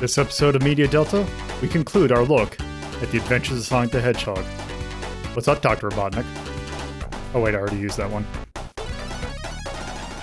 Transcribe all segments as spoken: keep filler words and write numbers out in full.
This episode of Media Delta, we conclude our look at the adventures of Sonic the Hedgehog. What's up, Doctor Robotnik? Oh wait, I already used that one.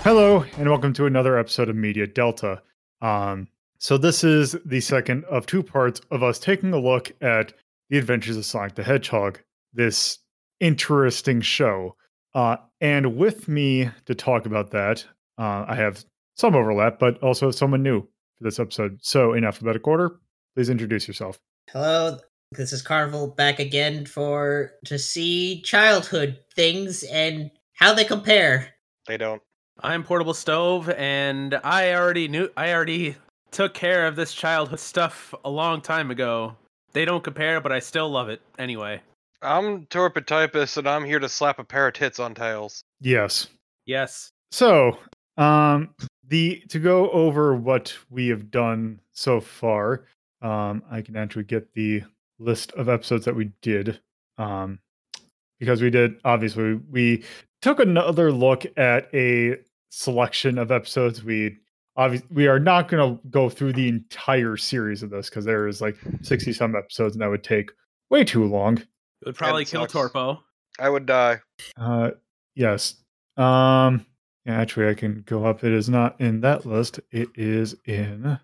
Hello, and welcome to another episode of Media Delta. Um, so this is the second of two parts of us taking a look at the adventures of Sonic the Hedgehog, this interesting show. Uh, and with me to talk about that, uh, I have some overlap, but also someone new for this episode. So in alphabetical order, please introduce yourself. Hello, this is Carnival back again for to see childhood things and how they compare. They don't. I'm Portable Stove, and I already knew I already took care of this childhood stuff a long time ago. They don't compare, but I still love it anyway. I'm TorpoTypist, and I'm here to slap a pair of tits on Tails. Yes. Yes. So, um The to go over what we have done so far, um, I can actually get the list of episodes that we did, um, because we did, obviously, we took another look at a selection of episodes. We obviously we are not going to go through the entire series of this because there is like sixty some episodes, and that would take way too long. It would probably it kill sucks. Torpo. I would die. Uh, yes. Um. Actually, I can go up. It is not in that list. It is in.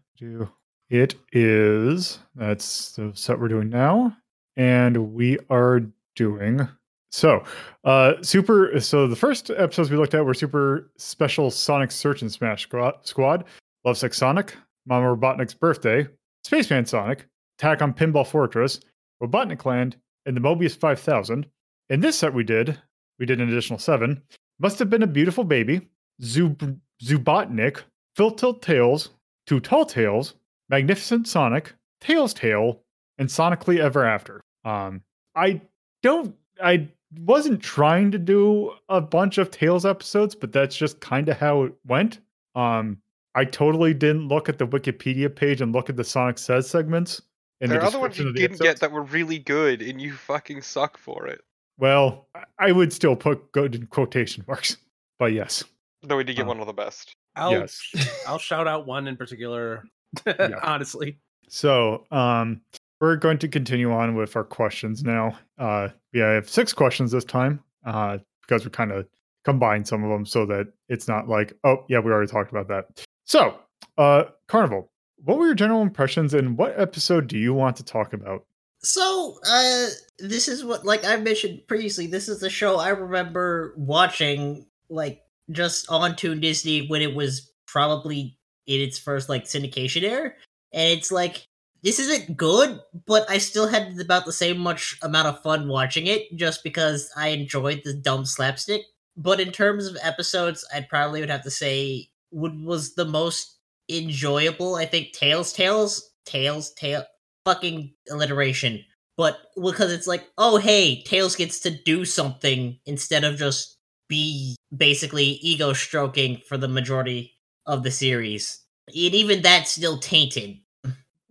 It is. That's the set we're doing now. And we are doing. So, uh, super. So, the first episodes we looked at were Super Special Sonic Search and Smash Squad, Lovesick Sonic, Mama Robotnik's Birthday, Spaceman Sonic, Attack on Pinball Fortress, Robotnik Land, and the Mobius five thousand. In this set we did, we did an additional seven. Must Have Been a Beautiful Baby, Zub- Zubotnik, Phil-Tilt Tails, Two Tall Tales, Magnificent Sonic, Tails Tale, and Sonically Ever After. Um, I don't, I wasn't trying to do a bunch of Tails episodes, but that's just kind of how it went. Um, I totally didn't look at the Wikipedia page and look at the Sonic Says segments. And there are the other ones you didn't episodes. Get that were really good, and you fucking suck for it. Well, I would still put good in quotation marks, but yes. No, we did get um, one of the best. I'll, yes. I'll shout out one in particular, yeah. Honestly. So um, we're going to continue on with our questions now. Uh, yeah, I have six questions this time uh, because we kind of combined some of them so that it's not like, oh, yeah, we already talked about that. So, uh, Carnival, what were your general impressions and what episode do you want to talk about? So, uh, this is what, like I mentioned previously, this is the show I remember watching, like, just on Toon Disney when it was probably in its first, like, syndication era. And it's like, this isn't good, but I still had about the same much amount of fun watching it, just because I enjoyed the dumb slapstick. But in terms of episodes, I probably would have to say, what was the most enjoyable, I think, Tails, Tails, Tails, Tails. Fucking alliteration, but because it's like, oh hey, Tails gets to do something instead of just be basically ego stroking for the majority of the series, and even that's still tainted.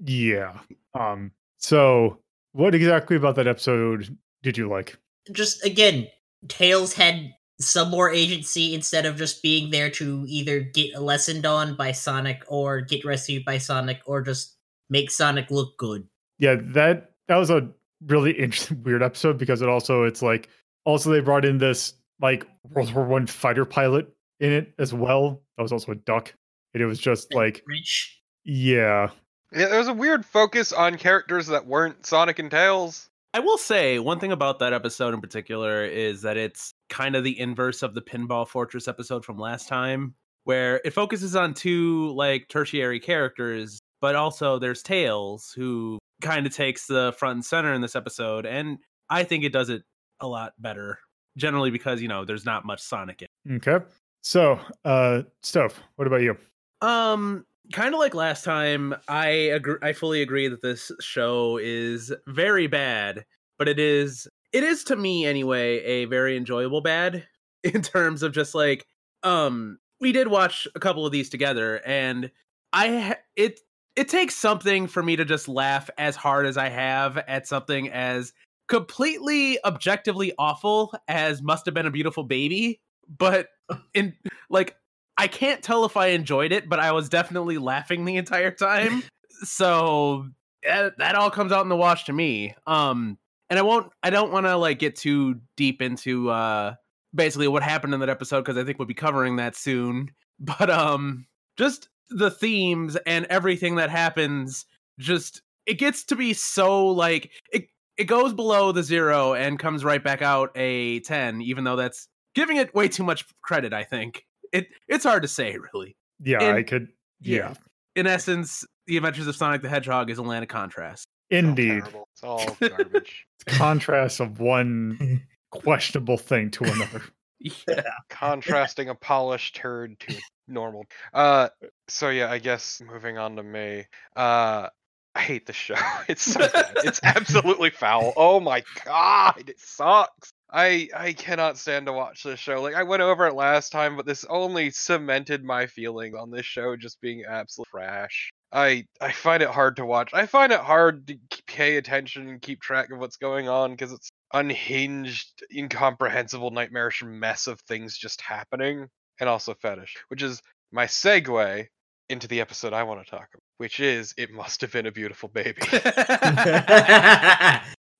Yeah. Um. So, what exactly about that episode did you like? Just again, Tails had some more agency instead of just being there to either get lessoned on by Sonic or get rescued by Sonic or just. Make Sonic look good. Yeah, that that was a really interesting, weird episode because it also it's like also they brought in this like World War One fighter pilot in it as well. That was also a duck, and it was just and like rich. Yeah, yeah. There was a weird focus on characters that weren't Sonic and Tails. I will say one thing about that episode in particular is that it's kind of the inverse of the Pinball Fortress episode from last time, where it focuses on two like tertiary characters. But also there's Tails, who kind of takes the front and center in this episode. And I think it does it a lot better, generally because, you know, there's not much Sonic in it. Okay. So, uh, Steph, what about you? Um, kind of like last time, I agree. I fully agree that this show is very bad, but it is, it is to me anyway, a very enjoyable bad in terms of just like, um, we did watch a couple of these together and I, it, It takes something for me to just laugh as hard as I have at something as completely objectively awful as Must Have Been a Beautiful Baby. But in like, I can't tell if I enjoyed it, but I was definitely laughing the entire time. So that, that all comes out in the wash to me. Um, and I won't, I don't want to like get too deep into uh, basically what happened in that episode, because I think we'll be covering that soon. But um, just the themes and everything that happens, just it gets to be so like it. It goes below the zero and comes right back out a ten, even though that's giving it way too much credit. I think it it's hard to say, really. Yeah, in, I could. Yeah. yeah. In essence, The Adventures of Sonic the Hedgehog is a land of contrast. Indeed. It's all, it's all garbage. Contrast of one questionable thing to another. Yeah. Contrasting a polished turd to normal. Uh, so yeah, I guess moving on to me. Uh, I hate the show. It's so bad. It's absolutely foul. Oh my god, it sucks. I I cannot stand to watch this show. Like, I went over it last time, but this only cemented my feelings on this show just being absolute trash. I I find it hard to watch. I find it hard to pay attention and keep track of what's going on because it's unhinged, incomprehensible, nightmarish mess of things just happening, and also fetish, which is my segue into the episode I want to talk about, which is It Must Have Been a Beautiful Baby.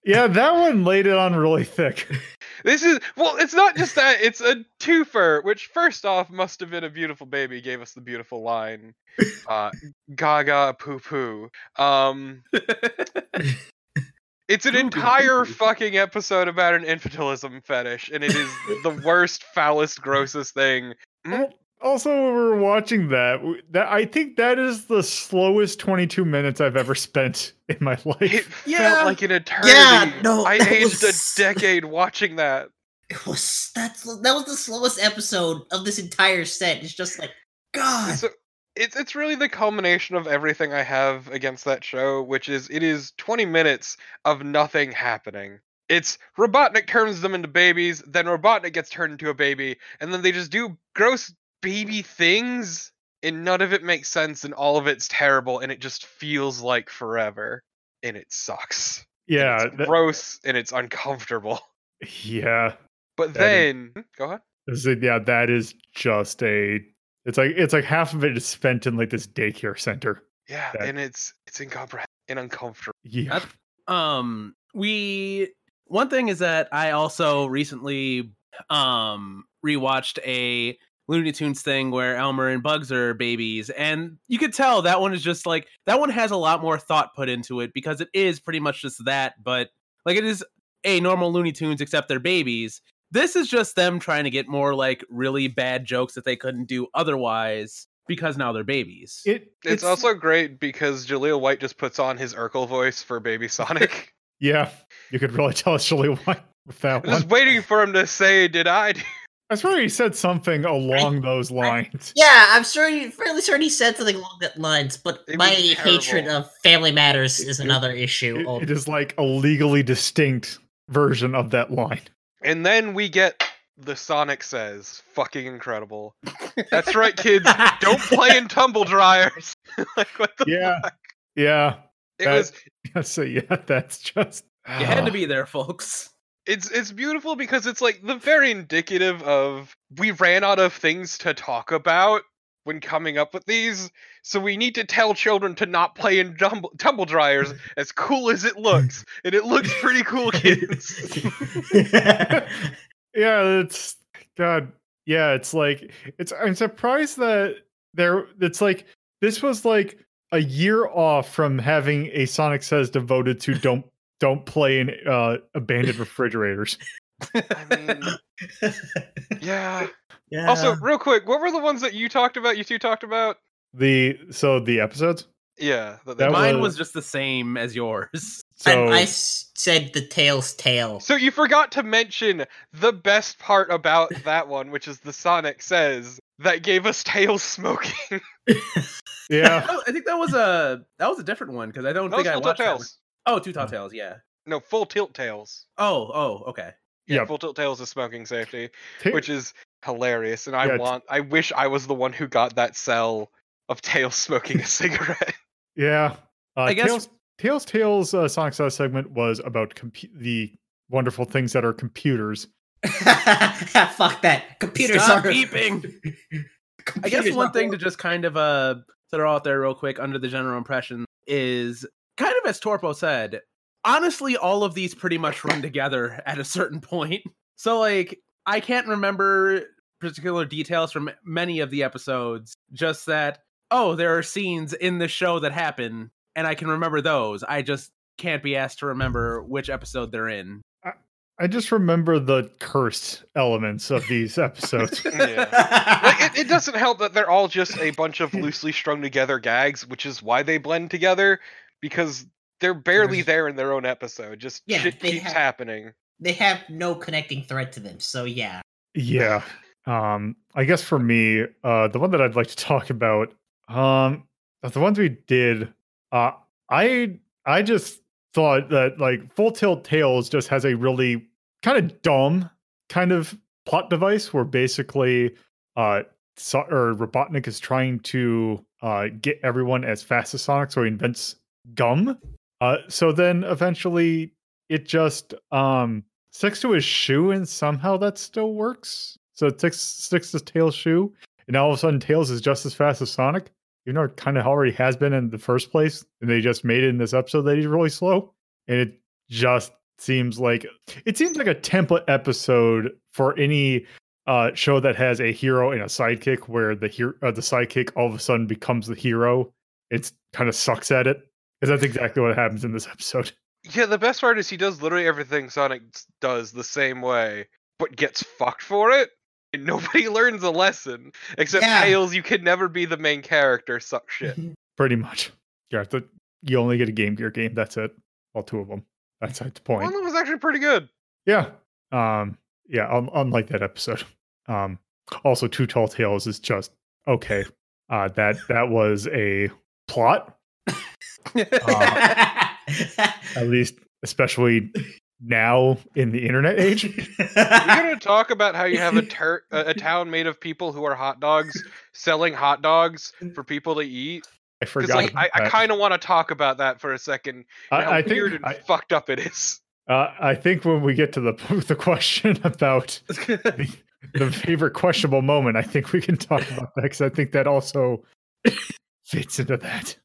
Yeah, that one laid it on really thick. This is, well, it's not just that, it's a twofer, which first off, Must Have Been a Beautiful Baby gave us the beautiful line, uh, gaga poo poo. Um, it's an entire fucking episode about an infantilism fetish, and it is the worst, foulest, grossest thing. Mm? Also, when we were watching that, that, I think that is the slowest twenty-two minutes I've ever spent in my life. It yeah. felt like an eternity. Yeah, no, I aged was... a decade watching that. It was that's that was the slowest episode of this entire set. It's just like, God. So it's it's really the culmination of everything I have against that show, which is it is twenty minutes of nothing happening. It's Robotnik turns them into babies, then Robotnik gets turned into a baby, and then they just do gross baby things, and none of it makes sense, and all of it's terrible, and it just feels like forever, and it sucks. Yeah, and it's that, gross, and it's uncomfortable. Yeah, but then is, go ahead. Yeah, that is just a. It's like it's like half of it is spent in like this daycare center. Yeah, that, and it's it's incomprehensible and uncomfortable. Yeah. Um, we one thing is that I also recently um rewatched a Looney Tunes thing where Elmer and Bugs are babies, and you could tell that one is just like that one has a lot more thought put into it, because it is pretty much just that, but like it is a normal Looney Tunes except they're babies. This is just them trying to get more like really bad jokes that they couldn't do otherwise because now they're babies. It, it's, it's also great because Jaleel White just puts on his Urkel voice for Baby Sonic. Yeah, you could really tell it's Jaleel White with that one. I was waiting for him to say, did I do? I swear he said something along right. those lines. Yeah, I'm sure he, fairly certain he said something along that lines, but it my hatred of Family Matters is it, another issue. It, it is like a legally distinct version of that line. And then we get the Sonic Says. Fucking incredible. That's right, kids. Don't play in tumble dryers. Like, what the yeah. fuck? Yeah. It that, was... So yeah, that's just... You had to be there, folks. It's it's beautiful because it's like the very indicative of we ran out of things to talk about when coming up with these, so we need to tell children to not play in tumble, tumble dryers, as cool as it looks. And it looks pretty cool, kids. Yeah, it's God. Yeah, it's like it's I'm surprised that there it's like this was like a year off from having a Sonic Says devoted to don't Don't play in uh, abandoned refrigerators. I mean, yeah. yeah. Also, real quick, what were the ones that you talked about? You two talked about the so the episodes. Yeah, the, the mine was, was just the same as yours. So I, I said the Tails tale. So you forgot to mention the best part about that one, which is the Sonic Says that gave us Tails smoking. Yeah, I think that was a that was a different one because I don't that think I watched Tails. That one. Oh, Two Tall Tales, yeah. No, Full Tilt Tales. Oh, oh, okay. Yeah, yep. Full Tilt Tales is smoking safety, which is hilarious. And I yeah, want, I wish I was the one who got that sell of Tails smoking a cigarette. Yeah. Uh, I guess Tails Tails, Tails uh, Sonic Says segment was about compu- the wonderful things that are computers. Fuck that. Computers Stop are beeping. Computers I guess one thing to just kind of uh, throw out there real quick under the general impression is kind of, as Torpo said, honestly, all of these pretty much run together at a certain point. So, like, I can't remember particular details from many of the episodes, just that, oh, there are scenes in the show that happen, and I can remember those. I just can't be asked to remember which episode they're in. I, I just remember the cursed elements of these episodes. Yeah. Like, it, it doesn't help that they're all just a bunch of loosely strung together gags, which is why they blend together, because they're barely there in their own episode. Just yeah, shit keeps have, happening. They have no connecting thread to them, so yeah. Yeah. Um, I guess for me, uh, the one that I'd like to talk about, um, the ones we did, uh, I I just thought that, like, Full Tilt Tails just has a really kind of dumb kind of plot device where basically uh, so- or Robotnik is trying to uh, get everyone as fast as Sonic, so he invents gum. Uh, so then eventually it just um, sticks to his shoe, and somehow that still works. So it sticks, sticks to Tails' shoe, and all of a sudden Tails is just as fast as Sonic, even though it kind of already has been in the first place, and they just made it in this episode that he's really slow. And it just seems like, it seems like a template episode for any uh, show that has a hero and a sidekick, where the hero, uh, the sidekick all of a sudden becomes the hero. It kind of sucks at it. Because that's exactly what happens in this episode. Yeah, the best part is he does literally everything Sonic does the same way, but gets fucked for it, and nobody learns a lesson. Except yeah. Tails, you can never be the main character, suck shit. Pretty much. Yeah, the, you only get a Game Gear game, that's it. All two of them. That's at the point. One of them was actually pretty good. Yeah. Um, yeah, un- unlike that episode. Um, also, Two Tall Tales is just, okay. Uh, that that was a plot. Uh, at least, especially now in the internet age. You're gonna talk about how you have a, ter- a town made of people who are hot dogs selling hot dogs for people to eat. I forgot. Like, I, I kind of want to talk about that for a second. I, how I weird think, and I, fucked up it is. Uh, I think when we get to the the question about the, the favorite questionable moment, I think we can talk about that, because I think that also fits into that.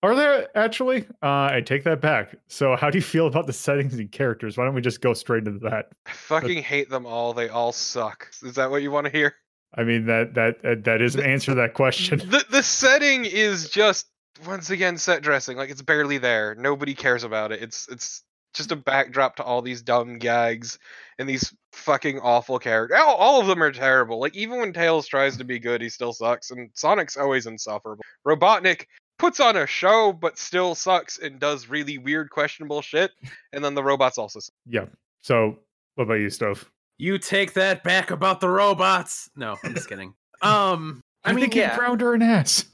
Are there actually? Uh, I take that back. So how do you feel about the settings and characters? Why don't we just go straight into that? I fucking hate them all. They all suck. Is that what you want to hear? I mean, that that that is an answer to that question. The the setting is just, once again, set dressing. Like, it's barely there. Nobody cares about it. It's it's just a backdrop to all these dumb gags and these fucking awful characters. All, all of them are terrible. Like, even when Tails tries to be good, he still sucks. And Sonic's always insufferable. Robotnik puts on a show, but still sucks and does really weird, questionable shit. And then the robots also suck. Yeah. So, what about you, Stove? You take that back about the robots. No, I'm just kidding. Um, I, I mean, yeah. Rounder an ass.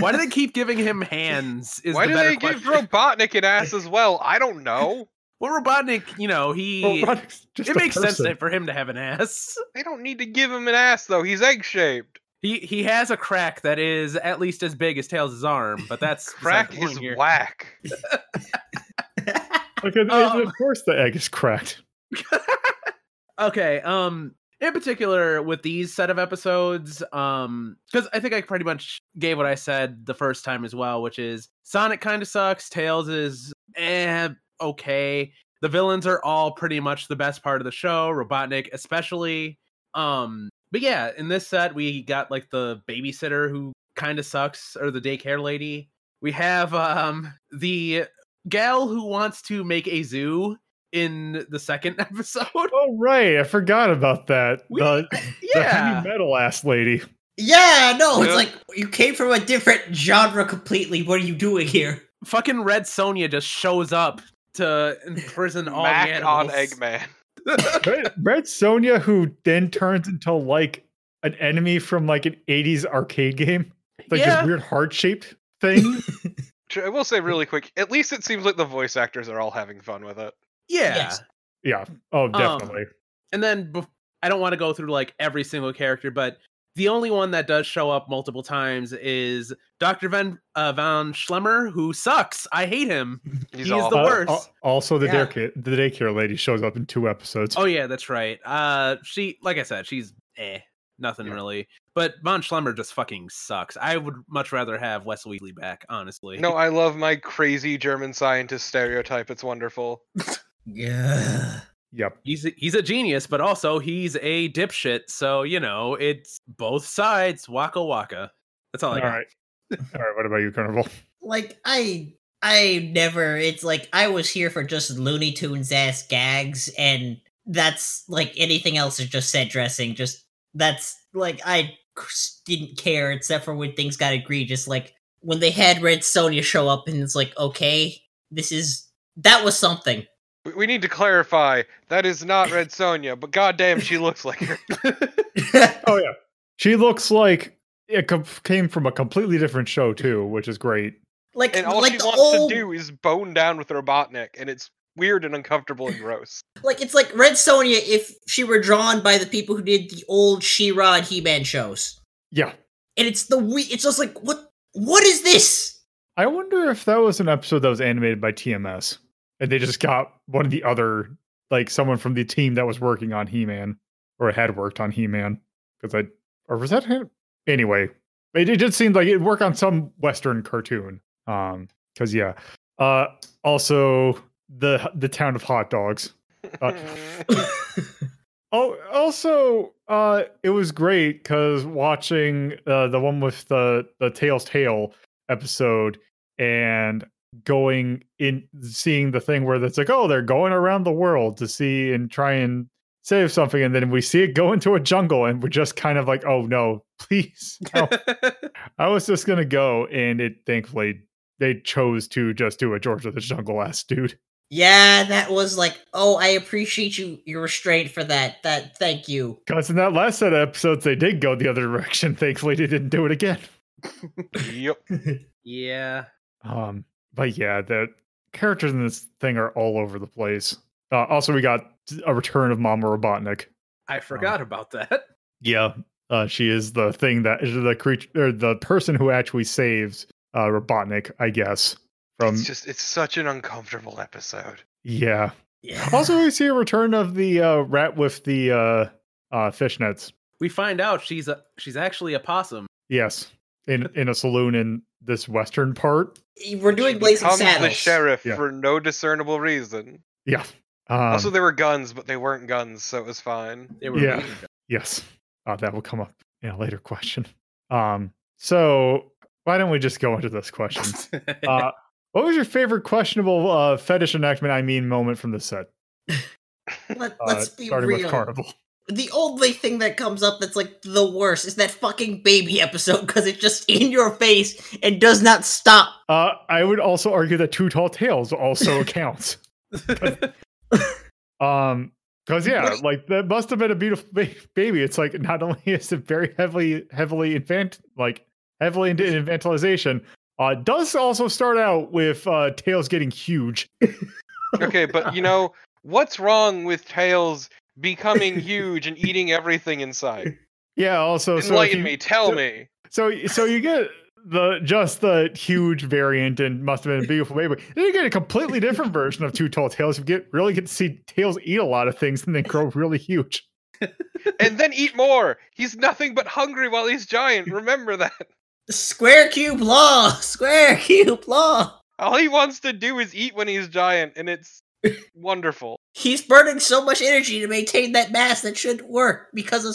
Why do they keep giving him hands? Is Why the do they question. give Robotnik an ass as well? I don't know. Well, Robotnik, you know, he. Well, it makes person. sense for him to have an ass. They don't need to give him an ass though. He's egg shaped. He he has a crack that is at least as big as Tails' arm, but that's crack is here. whack. Okay, um, of course the egg is cracked. Okay, um, in particular with these set of episodes, um, because I think I pretty much gave what I said the first time as well, which is Sonic kind of sucks, Tails is eh, okay. The villains are all pretty much the best part of the show, Robotnik especially. Um. But yeah, in this set, we got like the babysitter who kind of sucks, or the daycare lady. We have um, the gal who wants to make a zoo in the second episode. Oh, right. I forgot about that. We, the, yeah. The heavy metal ass lady. Yeah, no, it's yeah. like you came from a different genre completely. What are you doing here? Fucking Red Sonja just shows up to imprison all Mac the animals. on Eggman. Red, Red Sonja, who then turns into like an enemy from like an eighties arcade game, like yeah. this weird heart-shaped thing. I will say really quick, at least it seems like the voice actors are all having fun with it. Yeah, yes. yeah, oh, definitely. Um, and then be- I don't want to go through like every single character, but the only one that does show up multiple times is Doctor Van uh, Von Schlemmer, who sucks. I hate him. He's, He's the worst. Uh, also, the yeah. daycare the daycare lady shows up in two episodes. Oh yeah, that's right. Uh, she, like I said, she's eh, Nothing yeah. really. But Von Schlemmer just fucking sucks. I would much rather have Wes Wheatley back, honestly. No, I love my crazy German scientist stereotype. It's wonderful. Yeah. Yep. He's a, he's a genius, but also he's a dipshit. So, you know, it's both sides. Waka waka. That's all I all got. All right. All right. What about you, Carnival? Like, I... I never, it's like, I was here for just Looney Tunes-ass gags, and that's, like, anything else is just set dressing, just, that's, like, I didn't care, except for when things got egregious, like, when they had Red Sonja show up, and it's like, okay, this is, that was something. We need to clarify, that is not Red Sonja, but goddamn, she looks like her. Oh, yeah. She looks like it co- came from a completely different show, too, which is great. Like, and all like she wants old... to do is bone down with Robotnik, and it's weird and uncomfortable and gross. Like, it's like Red Sonja if she were drawn by the people who did the old She-Ra and He-Man shows. Yeah. And it's the we- it's just like, what? What is this? I wonder if that was an episode that was animated by T M S, and they just got one of the other, like, someone from the team that was working on He-Man, or had worked on He-Man, because I, or was that him? Anyway, it, it did seem like it'd work on some Western cartoon. Um, because yeah, uh, also the the town of hot dogs. Uh, oh, also, uh, it was great because watching uh, the one with the the Tails tail episode and going in, seeing the thing where that's like, oh, they're going around the world to see and try and save something, and then we see it go into a jungle, and we're just kind of like, oh no, please. No. I was just gonna go, and it thankfully. They chose to just do a George of the Jungle ass dude. Yeah, that was like, oh, I appreciate you, your restraint for that. That, thank you. Because in that last set of episodes, they did go the other direction. Thankfully, they didn't do it again. Yep. Yeah. Um. But yeah, the characters in this thing are all over the place. Uh, also, we got a return of Mama Robotnik. I forgot um, about that. Yeah. Uh, she is the thing that is the creature, or the person who actually saves. Uh, Robotnik, I guess. From it's just it's such an uncomfortable episode. Yeah. Yeah. Also, we see a return of the uh, rat with the uh, uh, fishnets. We find out she's a she's actually a possum. Yes, in in a saloon in this western part. We're doing Blazing Saddles. The sheriff yeah. for no discernible reason. Yeah. Um, also, there were guns, but they weren't guns, so it was fine. They were yeah. Guns. Yes. Uh, that will come up in a later question. Um. So. Why don't we just go into this question? Uh, what was your favorite questionable uh, fetish enactment, I mean, moment from the set? Let, uh, let's be starting real. Starting with Carnival. The only thing that comes up that's like the worst is that fucking baby episode because it's just in your face and does not stop. Uh, I would also argue that Two Tall Tales also counts. um, Because, yeah, like, that must have been a beautiful ba- baby. It's like, not only is it very heavily, heavily infant, like, heavily into infantilization, uh, does also start out with uh, Tails getting huge. Okay, but you know, what's wrong with Tails becoming huge and eating everything inside? Yeah, also... Enlighten so you, me, tell so, me! So so you get the just the huge variant and must have been a beautiful baby. Then you get a completely different version of Two Tall Tails. You get really get to see Tails eat a lot of things and then grow really huge. And then eat more! He's nothing but hungry while he's giant, remember that! Square cube law! Square cube law! All he wants to do is eat when he's giant, and it's wonderful. He's burning so much energy to maintain that mass that shouldn't work because of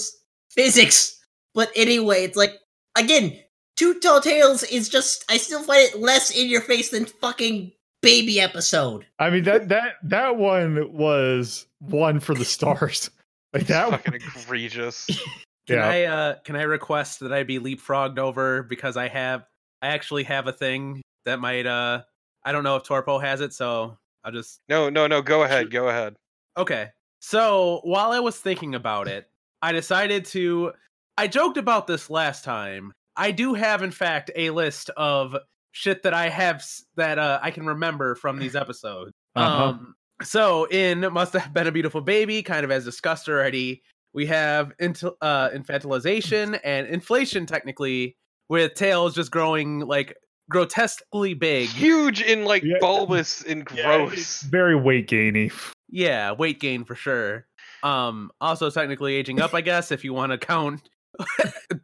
physics. But anyway, it's like, again, Two Tall Tales is just, I still find it less in your face than fucking baby episode. I mean, that that, that one was one for the stars. Like that fucking one. Egregious. Can yeah. I uh, can I request that I be leapfrogged over because I have I actually have a thing that might uh I don't know if Torpo has it, so I'll just No, no, no, go ahead, go ahead. Okay. So, while I was thinking about it, I decided to I joked about this last time. I do have in fact a list of shit that I have that uh, I can remember from these episodes. Uh-huh. Um so in Must Have Been a Beautiful Baby, kind of as discussed already, we have intil- uh, infantilization and inflation, technically, with Tails just growing, like, grotesquely big. Huge and, like, yeah. bulbous and gross. Yeah, very weight-gainy. Yeah, weight gain for sure. Um, also, technically, aging up, I guess, if you want to count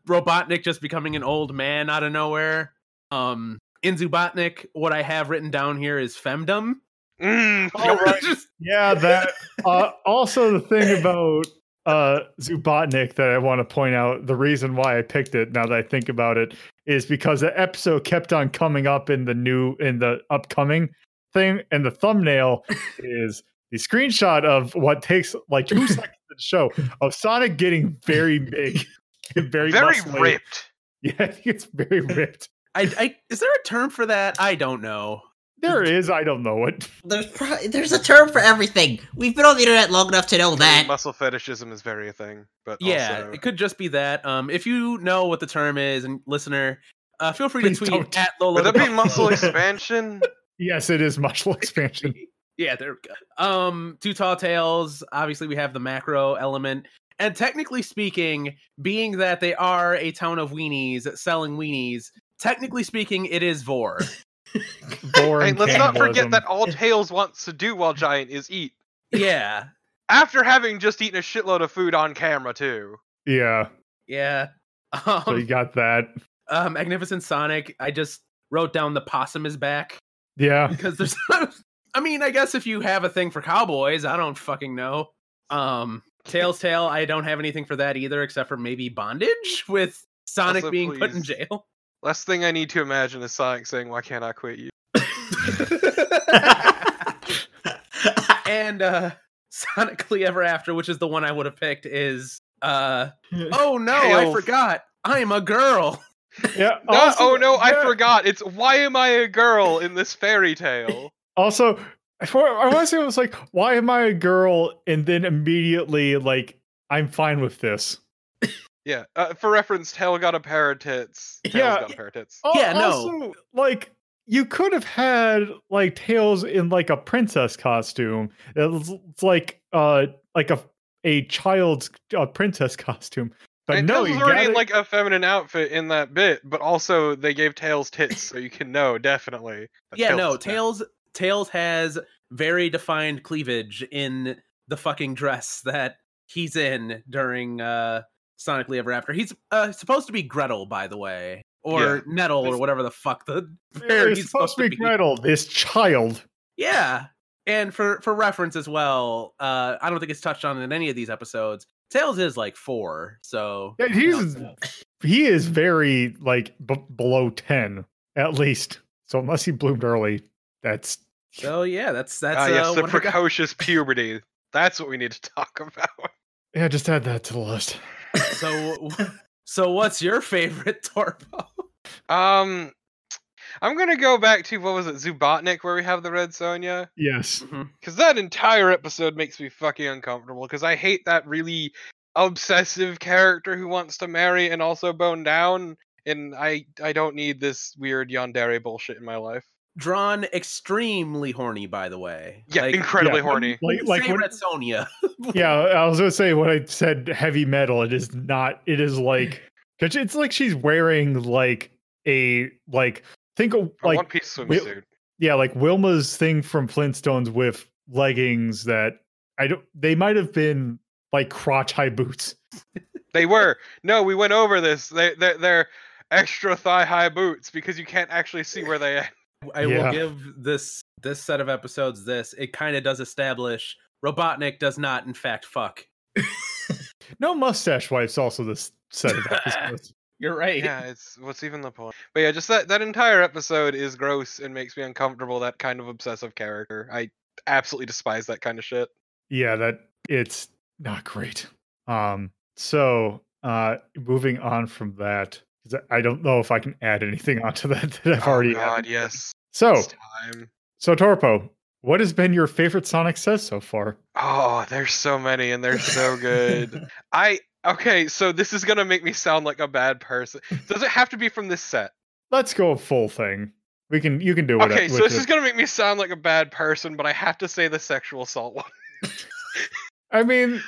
Robotnik just becoming an old man out of nowhere. Um, in Zubotnik, what I have written down here is femdom. Mm, all right. just... Yeah, that. Uh, also, the thing about uh, Zubotnik that I want to point out, the reason why I picked it, now that I think about it, is because the episode kept on coming up in the new, in the upcoming thing, and the thumbnail is the screenshot of what takes like two seconds to show of Sonic getting very big, very very muscly. ripped. Yeah, I think it's very ripped. I, I is there a term for that? I don't know. There is. I don't know what. There's probably, there's a term for everything. We've been on the internet long enough to know that muscle fetishism is very a thing. But yeah, also... it could just be that. Um, if you know what the term is, and listener, uh, feel free Please to tweet don't. at Lolo. Would that be muscle expansion? Yes, it is muscle expansion. Yeah, there we go. Um, two tall tales. Obviously, we have the macro element, and technically speaking, being that they are a town of weenies selling weenies, technically speaking, it is vor. Hey, let's not forget that all Tails wants to do while Giant is eat. Yeah. After having just eaten a shitload of food on camera, too. Yeah. Yeah. Um, so you got that. Uh, Magnificent Sonic, I just wrote down the possum is back. Yeah. Because there's... I mean, I guess if you have a thing for cowboys, I don't fucking know. Um, Tails Tale, I don't have anything for that either, except for maybe bondage with Sonic also, being please. put in jail. Last thing I need to imagine is Sonic saying, "Why can't I quit you?" And uh, Sonically Ever After, which is the one I would have picked, is uh, "Oh no, Tails. I forgot. I'm a girl." Yeah. Not, also, oh no, yeah. I forgot. It's "Why am I a girl in this fairy tale?" Also, I want to say it was like, "Why am I a girl?" And then immediately, like, "I'm fine with this." Yeah, uh, for reference, Tail got a pair of tits. Tail's yeah. got a pair of tits. Oh, yeah, no. Also, like, you could have had, like, Tails in, like, a princess costume. It's, it's like, uh, like a a child's uh, princess costume. But and no, Tails you already in, like, a feminine outfit in that bit, but also they gave Tails tits, so you can know, definitely. Yeah, Tails no, Tails, Tails has very defined cleavage in the fucking dress that he's in during, uh... Sonically Ever After. He's uh, supposed to be Gretel, by the way, or yeah. Nettle, or whatever the fuck the yeah, he's, he's supposed, supposed to be. Gretel, this child. Yeah, and for for reference as well, uh, I don't think it's touched on in any of these episodes. Tails is like four, so yeah, he's he is very like b- below ten at least. So unless he bloomed early, that's so yeah, that's that's uh, yes, uh, the precocious puberty. That's what we need to talk about. Yeah, just add that to the list. So, so what's your favorite, Torpo? Um, I'm gonna go back to what was it, Zubotnik, where we have the Red Sonja. Yes, because mm-hmm. that entire episode makes me fucking uncomfortable. Because I hate that really obsessive character who wants to marry and also bone down. And I, I don't need this weird yandere bullshit in my life. Drawn extremely horny, by the way. Yeah, like, incredibly yeah, horny. Like, like when, Red Sonja. Yeah, I was gonna say when I said heavy metal, it is not. It is like it's like she's wearing like a like think of, like a one piece swimsuit. Yeah, like Wilma's thing from Flintstones with leggings that I don't. They might have been like crotch high boots. They were. No, we went over this. They they they're extra thigh high boots because you can't actually see where they end. I yeah. will give this this set of episodes this. It kind of does establish Robotnik does not, in fact, fuck. No mustache wipes also this set of episodes. You're right. Yeah, it's what's even the point. But yeah, just that, that entire episode is gross and makes me uncomfortable, that kind of obsessive character. I absolutely despise that kind of shit. Yeah, that it's not great. Um, so uh, moving on from that. I don't know if I can add anything onto that that I've oh already. God, added. yes. So, time. so Torpo, what has been your favorite Sonic Says so far? Oh, there's so many, and they're so good. I okay, so this is gonna make me sound like a bad person. Does it have to be from this set? Let's go full thing. We can, you can do it. Okay, so this it. is gonna make me sound like a bad person, but I have to say the sexual assault one. I mean.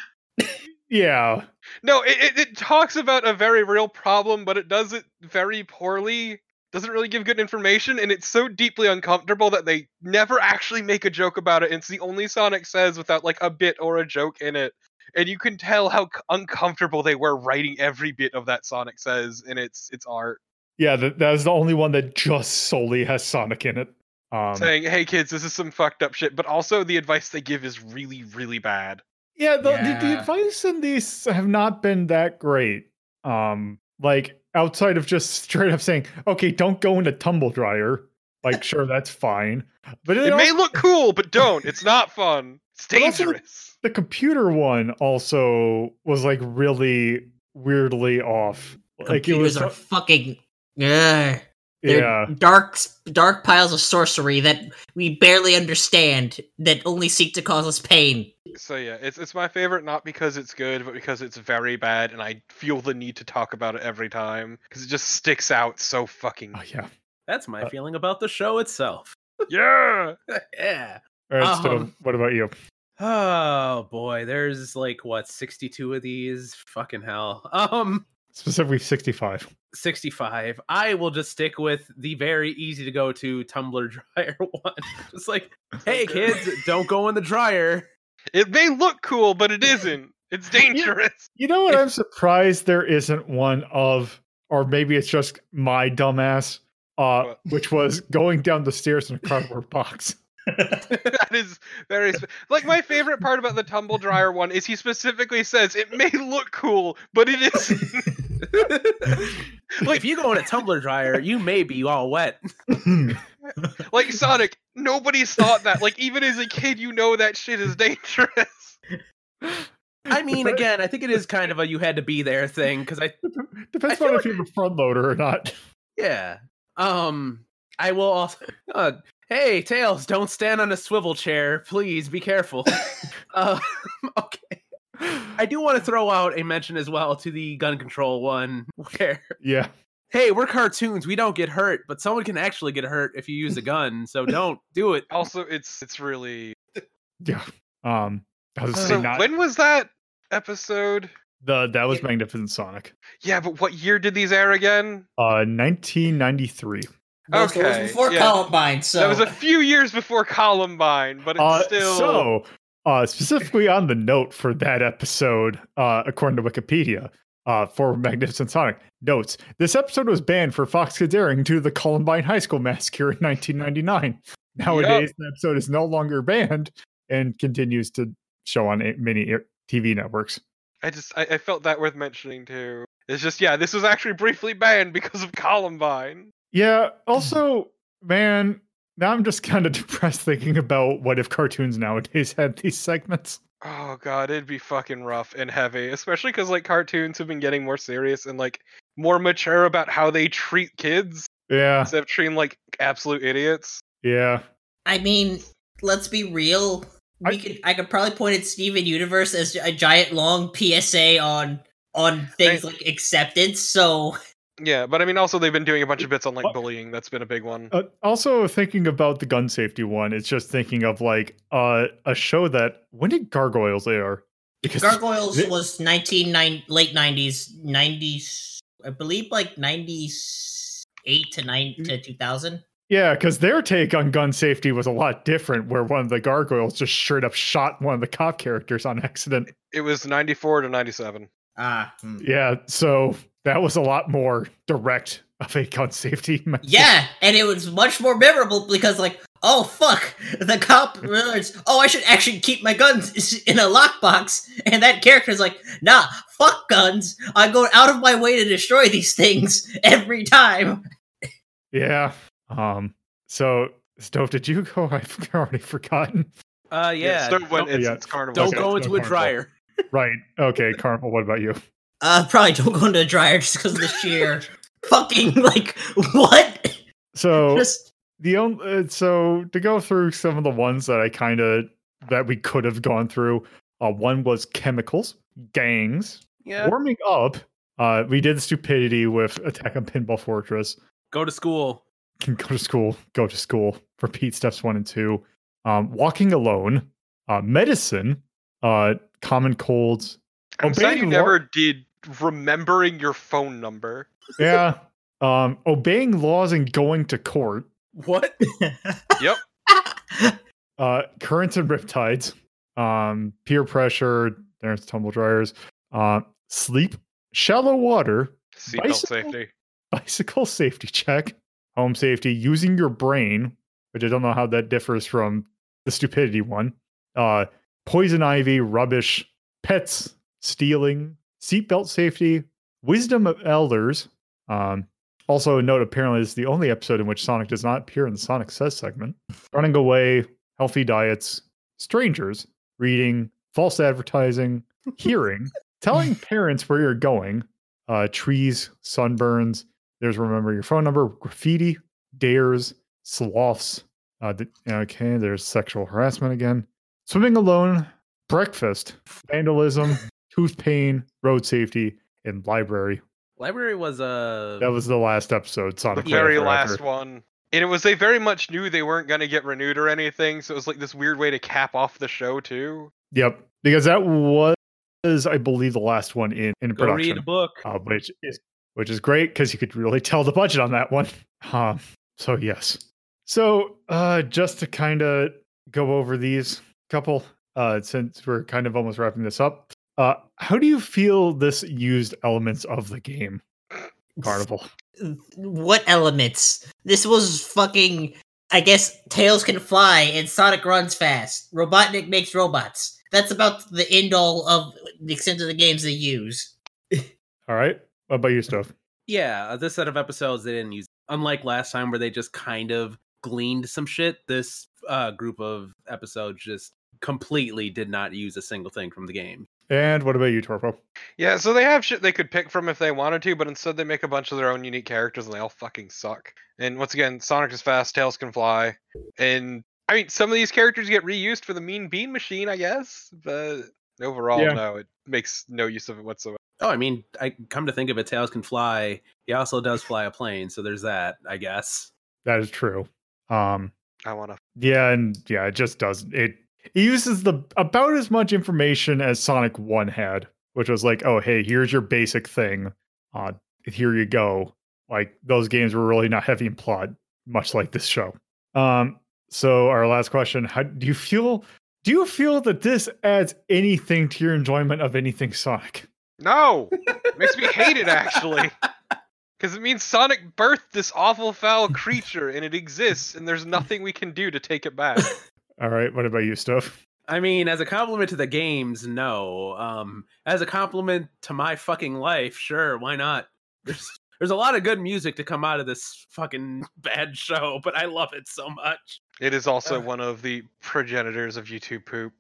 Yeah. No, it, it it talks about a very real problem, but it does it very poorly. Doesn't really give good information, and it's so deeply uncomfortable that they never actually make a joke about it. It's the only Sonic Says without like a bit or a joke in it. And you can tell how uncomfortable they were writing every bit of that Sonic says, and it's it's art. Yeah, that, that is the only one that just solely has Sonic in it. Um, Saying, hey kids, this is some fucked up shit, but also the advice they give is really, really bad. Yeah, the, yeah. the, the advice in these have not been that great. Um, like, outside of just straight up saying, okay, don't go in a tumble dryer. Like, sure, that's fine. But It, it also, may look cool, but don't. It's not fun. It's dangerous. The, the computer one also was, like, really weirdly off. Like, computers it was, are fucking... Ugh. They're yeah. dark, dark piles of sorcery that we barely understand, that only seek to cause us pain. So yeah, it's it's my favorite, not because it's good, but because it's very bad, and I feel the need to talk about it every time because it just sticks out so fucking. Oh, yeah, that's my uh, feeling about the show itself. Yeah, yeah. All right, um, so what about you? Oh boy, there's like what sixty-two of these. Fucking hell. Um. Specifically sixty-five. sixty-five. I will just stick with the very easy to go to tumbler dryer one. Just like, hey kids, don't go in the dryer. It may look cool, but it isn't. It's dangerous. You, you know what? I'm surprised there isn't one of, or maybe it's just my dumbass, uh, which was going down the stairs in a cardboard box. That is very sp- like my favorite part about the tumble dryer one is he specifically says it may look cool, but it isn't. Like if you go in a tumbler dryer, you may be all wet. Like Sonic, nobody's thought that. Like even as a kid, you know that shit is dangerous. I mean, again, I think it is kind of a you had to be there thing because I depends I on if you have a front loader or not. Yeah. Um. I will also. Uh, Hey, Tails, don't stand on a swivel chair. Please be careful. uh, okay. I do want to throw out a mention as well to the gun control one where, yeah. Hey, we're cartoons. We don't get hurt, but someone can actually get hurt if you use a gun. So don't do it. Also, it's it's really. Yeah. Um, I was so not... When was that episode? The That was yeah. Magnificent Sonic. Yeah, but what year did these air again? Uh, nineteen ninety-three. Okay. It was before yeah. Columbine, so that was a few years before Columbine, but it's uh, still so. Uh, specifically on the note for that episode, uh, according to Wikipedia, uh, for Magnificent Sonic notes, this episode was banned for Fox Kids airing due to the Columbine High School massacre in nineteen ninety-nine. Nowadays, yep. The episode is no longer banned and continues to show on many T V networks. I just I, I felt that worth mentioning too. It's just yeah, this was actually briefly banned because of Columbine. Yeah, also, man, now I'm just kind of depressed thinking about what if cartoons nowadays had these segments. Oh, God, it'd be fucking rough and heavy, especially because, like, cartoons have been getting more serious and, like, more mature about how they treat kids. Yeah. Instead of treating, like, absolute idiots. Yeah. I mean, let's be real. We I, could, I could probably point at Steven Universe as a giant, long P S A on, on things I, like acceptance, so... Yeah, but I mean, also, they've been doing a bunch of bits on, like, bullying. That's been a big one. Uh, also, thinking about the gun safety one, it's just thinking of, like, uh, a show that... When did Gargoyles air? Because Gargoyles it, was nineteen ninety, late nineties, nineties... I believe, like, ninety-eight to nine to two thousand. Yeah, because their take on gun safety was a lot different, where one of the Gargoyles just straight up shot one of the cop characters on accident. It was ninety-four to ninety-seven. Ah. Hmm. Yeah, so... That was a lot more direct of a gun safety message. Yeah, and it was much more memorable because, like, oh, fuck, the cop realized, oh, I should actually keep my guns in a lockbox. And that character's like, nah, fuck guns. I go out of my way to destroy these things every time. Yeah. Um. So, Stove, did you go? I've already forgotten. Uh, yeah. yeah Stove went, it's, yeah. it's Carnival. Don't okay, go into a Carnival. Dryer. Right. Okay, Carnival, what about you? Uh, probably don't go into a dryer just because of the sheer fucking, like, what? So, just... the only, uh, so to go through some of the ones that I kind of, that we could have gone through, uh, one was chemicals, gangs, yeah. warming up. Uh, we did stupidity with Attack on Pinball Fortress. Go to school. Can go to school. Go to school. Repeat steps one and two. Um, walking alone. Uh, medicine. Uh, common colds. I'm obeying sad you law- never did remembering your phone number. Yeah. Um, obeying laws and going to court. What? Yep. Uh, currents and riptides. Um, peer pressure. Parents' tumble dryers. Uh, sleep, shallow water, seatbelt safety, bicycle safety check, home safety, using your brain, which I don't know how that differs from the stupidity one. Uh, poison ivy, rubbish, pets, stealing, seatbelt safety, wisdom of elders. Um, also, note apparently this is the only episode in which Sonic does not appear in the Sonic Says segment. Running away, healthy diets, strangers, reading, false advertising, hearing, telling parents where you're going, uh, trees, sunburns, there's remember your phone number, graffiti, dares, sloths. Uh, the, okay, there's sexual harassment again. Swimming alone, breakfast, vandalism, tooth pain, road safety, and library. Library was a... Uh... That was the last episode. Sonic the very last one. And it was, they very much knew they weren't going to get renewed or anything, so it was like this weird way to cap off the show, too. Yep, because that was, I believe, the last one in, in Go production. Read a book. Uh, which, is, which is great, because you could really tell the budget on that one. Huh. So, yes. So, uh, just to kind of go over these couple, uh, since we're kind of almost wrapping this up, uh, how do you feel this used elements of the game, Carnival? What elements? This was fucking, I guess, Tails can fly and Sonic runs fast. Robotnik makes robots. That's about the end all of the extent of the games they use. All right. What about you, Steph? Yeah, this set of episodes they didn't use. Unlike last time where they just kind of gleaned some shit, this uh, group of episodes just completely did not use a single thing from the game. And what about you, Torpo? Yeah, so they have shit they could pick from if they wanted to, but instead they make a bunch of their own unique characters and they all fucking suck. And once again, Sonic is fast, Tails can fly. And, I mean, some of these characters get reused for the Mean Bean Machine, I guess. But overall, yeah. No, it makes no use of it whatsoever. Oh, I mean, I come to think of it, Tails can fly. He also does fly a plane, so there's that, I guess. That is true. Um, I want to... Yeah, and yeah, it just does... It It uses the about as much information as Sonic one had, which was like, oh, hey, here's your basic thing. Uh, here you go. Like, those games were really not heavy in plot, much like this show. Um, so our last question, how do you feel? Do you feel that this adds anything to your enjoyment of anything Sonic? No, it makes me hate it, actually. Because it means Sonic birthed this awful, foul creature, and it exists, and there's nothing we can do to take it back. All right, what about you, Steph? I mean, as a compliment to the games, no. Um, as a compliment to my fucking life, sure, why not? There's there's a lot of good music to come out of this fucking bad show, but I love it so much. It is also uh, one of the progenitors of YouTube poop.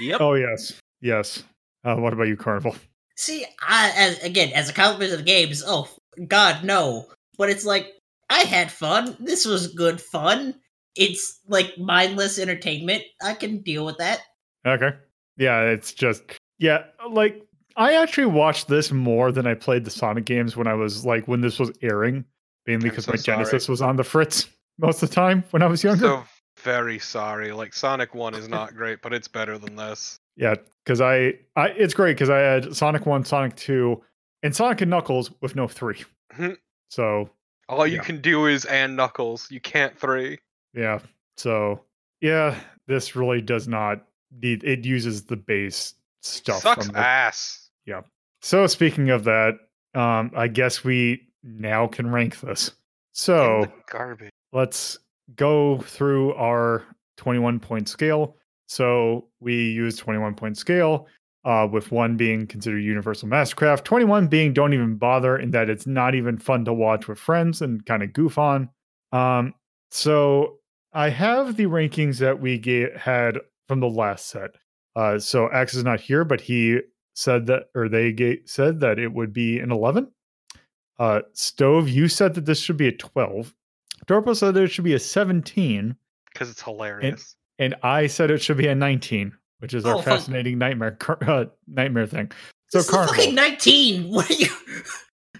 Yep. Oh, yes. Yes. Uh, what about you, Carnival? See, I, as, again, as a compliment to the games, oh, God, no. But it's like, I had fun. This was good fun. It's like mindless entertainment. I can deal with that. Okay. Yeah, it's just... Yeah, like, I actually watched this more than I played the Sonic games when I was, like, when this was airing. Mainly because so my sorry. Genesis was on the fritz most of the time when I was younger. So very sorry. Like, Sonic one is not great, but it's better than this. Yeah, because I, I... It's great, because I had Sonic one, Sonic two, and Sonic and Knuckles with no three. So... All you yeah. can do is and Knuckles. You can't three. Yeah, so, yeah, this really does not need, it uses the base stuff. Sucks the, ass. Yeah. So, speaking of that, um, I guess we now can rank this. So, garbage. Let's go through our twenty-one point scale. So, we use twenty-one point scale, uh, with one being considered universal mastercraft, twenty-one being don't even bother, and that it's not even fun to watch with friends and kind of goof on. Um, so... I have the rankings that we gave, had from the last set. Uh, so Axe is not here, but he said that, or they gave, said that it would be an eleven. Uh, Stove, you said that this should be a twelve. Torpo said that it should be a seventeen. Because it's hilarious. And, and I said it should be a nineteen, which is oh, our fuck. fascinating nightmare uh, nightmare thing. So this Carnival. Is fucking nineteen! What are you...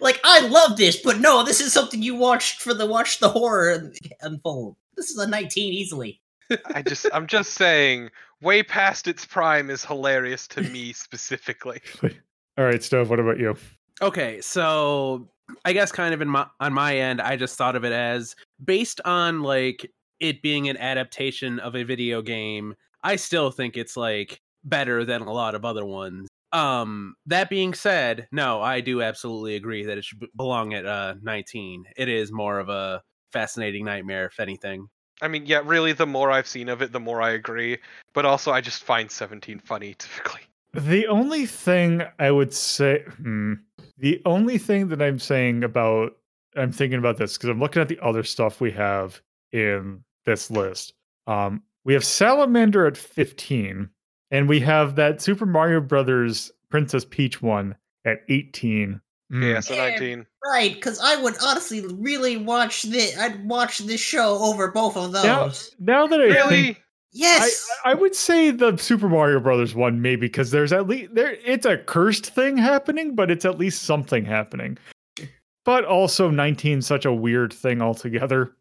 Like, I love this, but no, this is something you watched for the watch the horror unfold. This is a nineteen easily. I just, I'm just saying, way past its prime is hilarious to me specifically. All right, Stove, what about you? Okay, so I guess kind of in my, on my end, I just thought of it as based on like it being an adaptation of a video game. I still think it's like better than a lot of other ones. Um, that being said, no, I do absolutely agree that it should belong at uh, nineteen. It is more of a fascinating nightmare, if anything. I mean, yeah, really, the more I've seen of it, the more I agree. But also, I just find seventeen funny, typically. The only thing I would say... Hmm, the only thing that I'm saying about... I'm thinking about this, because I'm looking at the other stuff we have in this list. Um, we have Salamander at fifteen, and we have that Super Mario Brothers Princess Peach one at eighteen. Yeah, so nineteen. Yeah, right, because I would honestly really watch this. I'd watch this show over both of those. Now, now that I really, think, yes, I, I would say the Super Mario Brothers one maybe, because there's at least there. It's a cursed thing happening, but it's at least something happening. But also nineteen, such a weird thing altogether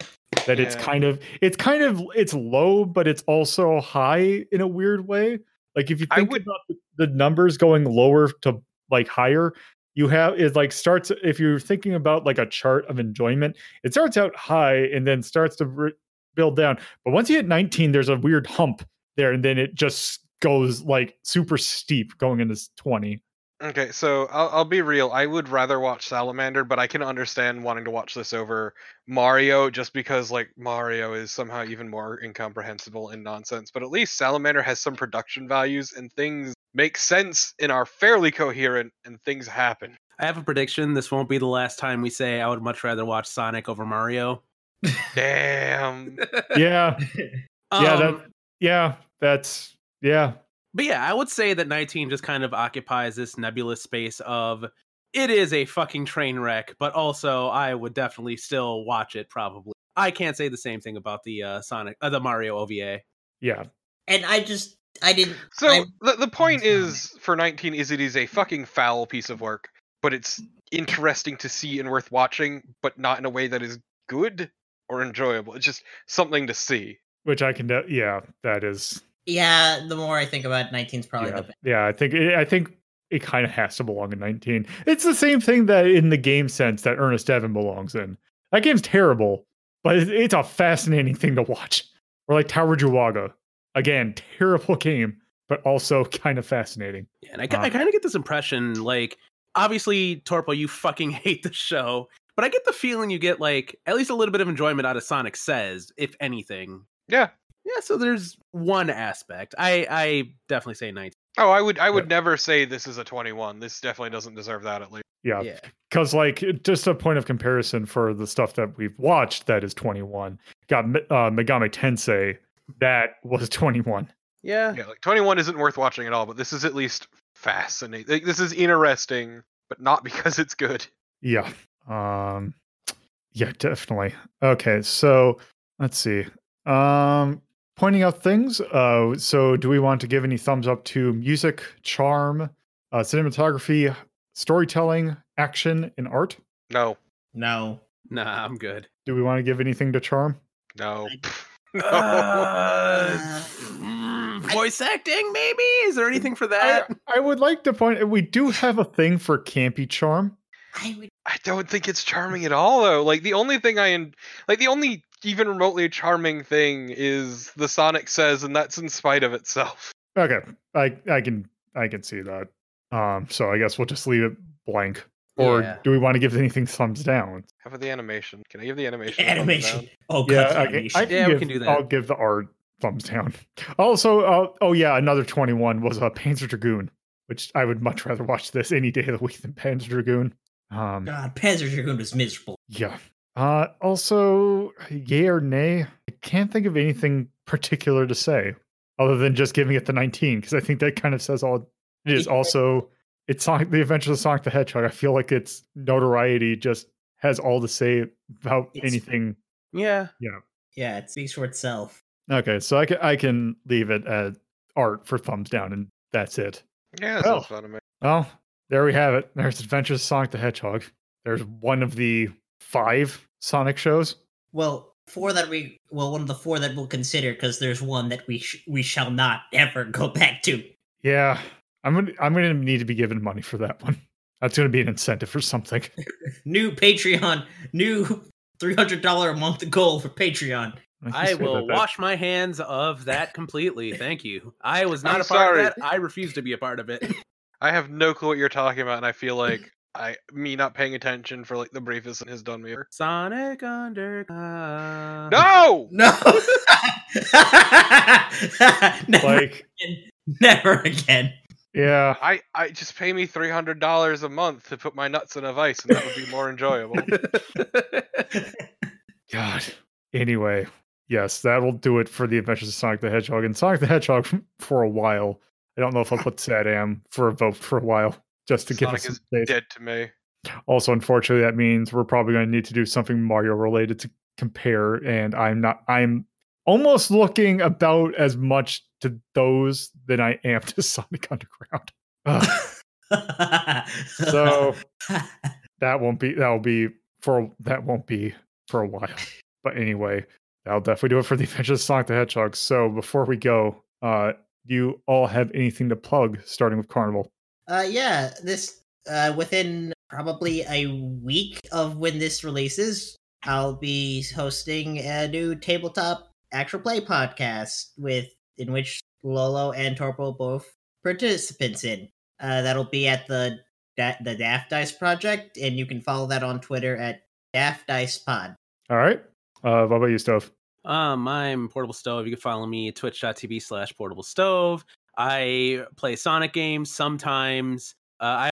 that yeah. it's kind of it's kind of it's low, but it's also high in a weird way. Like if you think would, about the, the numbers going lower to like higher. You have it like starts if you're thinking about like a chart of enjoyment, it starts out high and then starts to re- build down. But once you hit nineteen, there's a weird hump there, and then it just goes like super steep going into twenty. Okay, so I'll, I'll be real. I would rather watch Salamander, but I can understand wanting to watch this over Mario just because like Mario is somehow even more incomprehensible and nonsense. But at least Salamander has some production values and things make sense and are fairly coherent and things happen. I have a prediction. This won't be the last time we say I would much rather watch Sonic over Mario. Damn. Yeah. Um, yeah. That, yeah. That's yeah. But yeah, I would say that nineteen just kind of occupies this nebulous space of it is a fucking train wreck, but also I would definitely still watch it. Probably. I can't say the same thing about the uh, Sonic, uh, the Mario O V A. Yeah. And I just. I didn't. So I, the the point is for nineteen is it is a fucking foul piece of work, but it's interesting to see and worth watching, but not in a way that is good or enjoyable. It's just something to see. Which I can, de- yeah, that is. Yeah, the more I think about it, nineteen's probably yeah. the best. Yeah, I think it, I think it kind of has to belong in nineteen. It's the same thing that in the game sense that Ernest Evan belongs in. That game's terrible, but it's, it's a fascinating thing to watch. Or like Tower Juwaga. Again, terrible game, but also kind of fascinating. Yeah, and I, um, I kind of get this impression, like, obviously, Torpo, you fucking hate the show, but I get the feeling you get, like, at least a little bit of enjoyment out of Sonic Says, if anything. Yeah. Yeah, so there's one aspect. I, I definitely say nineteen. Oh, I would I would yeah. never say this is a twenty-one. This definitely doesn't deserve that, at least. Yeah, because, yeah. like, just a point of comparison for the stuff that we've watched that is twenty-one. Got uh, Megami Tensei. That was twenty-one. Yeah. Yeah, like twenty-one isn't worth watching at all, but this is at least fascinating. Like, this is interesting, but not because it's good. Yeah. Um yeah, definitely. Okay, so let's see. Um pointing out things, uh so do we want to give any thumbs up to music, charm, uh cinematography, storytelling, action, and art? No. No. Nah, I'm good. Do we want to give anything to charm? No. I- Uh, voice acting, maybe? Is there anything for that? I, I would like to point out we do have a thing for campy charm. I would. I don't think it's charming at all, though. Like the only thing I like, the only even remotely charming thing is the Sonic Says, and that's in spite of itself. Okay, I I can I can see that. Um, so I guess we'll just leave it blank. Or yeah. do we want to give anything thumbs down? How about the animation? Can I give the animation? The animation. Oh, yeah, I, animation. I, I yeah, give, we can do that. I'll give the art thumbs down. Also, uh, oh yeah, another twenty-one was a uh, Panzer Dragoon, which I would much rather watch this any day of the week than Panzer Dragoon. Um, God, Panzer Dragoon was miserable. Yeah. Uh, also, yay or nay? I can't think of anything particular to say other than just giving it the nineteen, because I think that kind of says all. It is also. It's Sonic, the Adventures of Sonic the Hedgehog. I feel like its notoriety just has all to say about it's, anything. Yeah. Yeah. Yeah, it speaks for itself. Okay, so I can, I can leave it at art for thumbs down, and that's it. Yeah, that's well, fun to me. Well, there we have it. There's Adventures of Sonic the Hedgehog. There's one of the five Sonic shows. Well, four that we... Well, one of the four that we'll consider, because there's one that we sh- we shall not ever go back to. Yeah. I'm gonna I'm gonna need to be given money for that one. That's gonna be an incentive for something. New Patreon, new three hundred dollar a month goal for Patreon. I, I will wash my hands of that completely. Thank you. I was not I'm a part sorry. of that. I refuse to be a part of it. I have no clue what you're talking about, and I feel like I me not paying attention for like the briefest has done me over. Sonic Underground. No, no. never like again. never again. Yeah, I, I just pay me three hundred dollars a month to put my nuts in a vice, and that would be more enjoyable. God. Anyway, yes, that'll do it for the Adventures of Sonic the Hedgehog and Sonic the Hedgehog for a while. I don't know if I'll put Sadam for a vote for a while. Just to Sonic give us is dead to me. Also, unfortunately, that means we're probably going to need to do something Mario related to compare, and I'm not. I'm almost looking about as much to those than I am to Sonic Underground. So that won't be. That'll be for. That won't be for a while. But anyway, that'll definitely do it for the Adventures of Sonic the Hedgehog. So before we go, uh, do you all have anything to plug? Starting with Carnival. Uh, yeah, this uh, within probably a week of when this releases, I'll be hosting a new tabletop actual play podcast with in which Lolo and Torpo both participants in. Uh, that'll be at the the Daft Dice Project, and you can follow that on Twitter at Daft Dice Pod. All right. Uh, what about you, Stove? Um, I'm Portable Stove. You can follow me at twitch.tv slash Portable Stove. I play Sonic games sometimes. Uh, I'm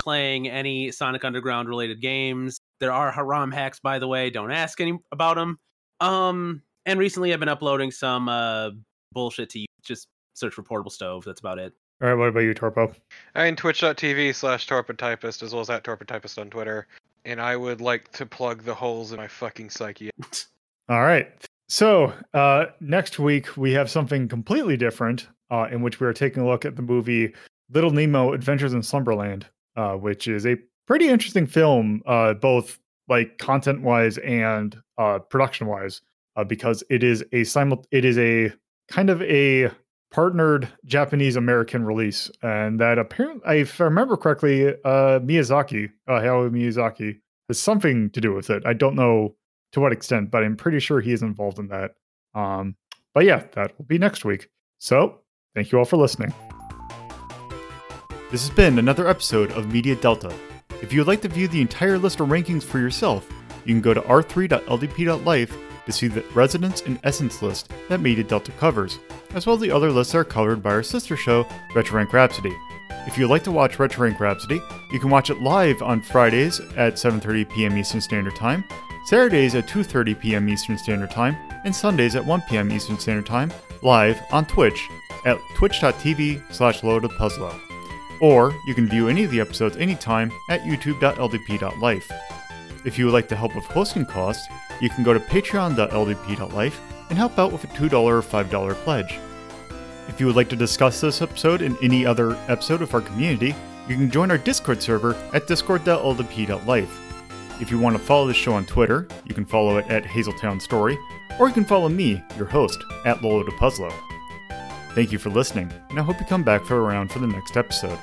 playing any Sonic Underground related games. There are haram hacks, by the way. Don't ask any about them. Um, and recently I've been uploading some uh, bullshit to you. Just search for Portable Stove. That's about it. All right. What about you, Torpo? I mean, twitch.tv slash TorpoTypist, as well as at TorpoTypist on Twitter. And I would like to plug the holes in my fucking psyche. All right. So uh, next week we have something completely different. Uh, in which we are taking a look at the movie Little Nemo Adventures in Slumberland, uh, which is a pretty interesting film, uh, both like content wise and uh, production wise, uh, because it is a simul- it is a kind of a partnered Japanese American release. And that apparently, if I remember correctly, uh, Miyazaki, uh, Hayao Miyazaki has something to do with it. I don't know to what extent, but I'm pretty sure he is involved in that. Um, but yeah, that will be next week. So, thank you all for listening. This has been another episode of Media Delta. If you would like to view the entire list of rankings for yourself, you can go to r three dot l d p dot life to see the Residence and Essence list that Media Delta covers, as well as the other lists that are covered by our sister show, Retro Rank Rhapsody. If you would like to watch Retro Rank Rhapsody, you can watch it live on Fridays at seven thirty p.m. Eastern Standard Time, Saturdays at two thirty p.m. Eastern Standard Time, and Sundays at one p.m. Eastern Standard Time, live on Twitch at twitch.tv slash loadofpuzzlo. Or you can view any of the episodes anytime at youtube dot l d p dot life. If you would like to help with hosting costs, you can go to patreon dot l d p dot life and help out with a two dollars or five dollars pledge. If you would like to discuss this episode and any other episode of our community, you can join our Discord server at discord dot l d p dot life. If you want to follow the show on Twitter, you can follow it at Hazeltown Story, or you can follow me, your host, at Lolo DePuzzlo. Thank you for listening, and I hope you come back for a round for the next episode.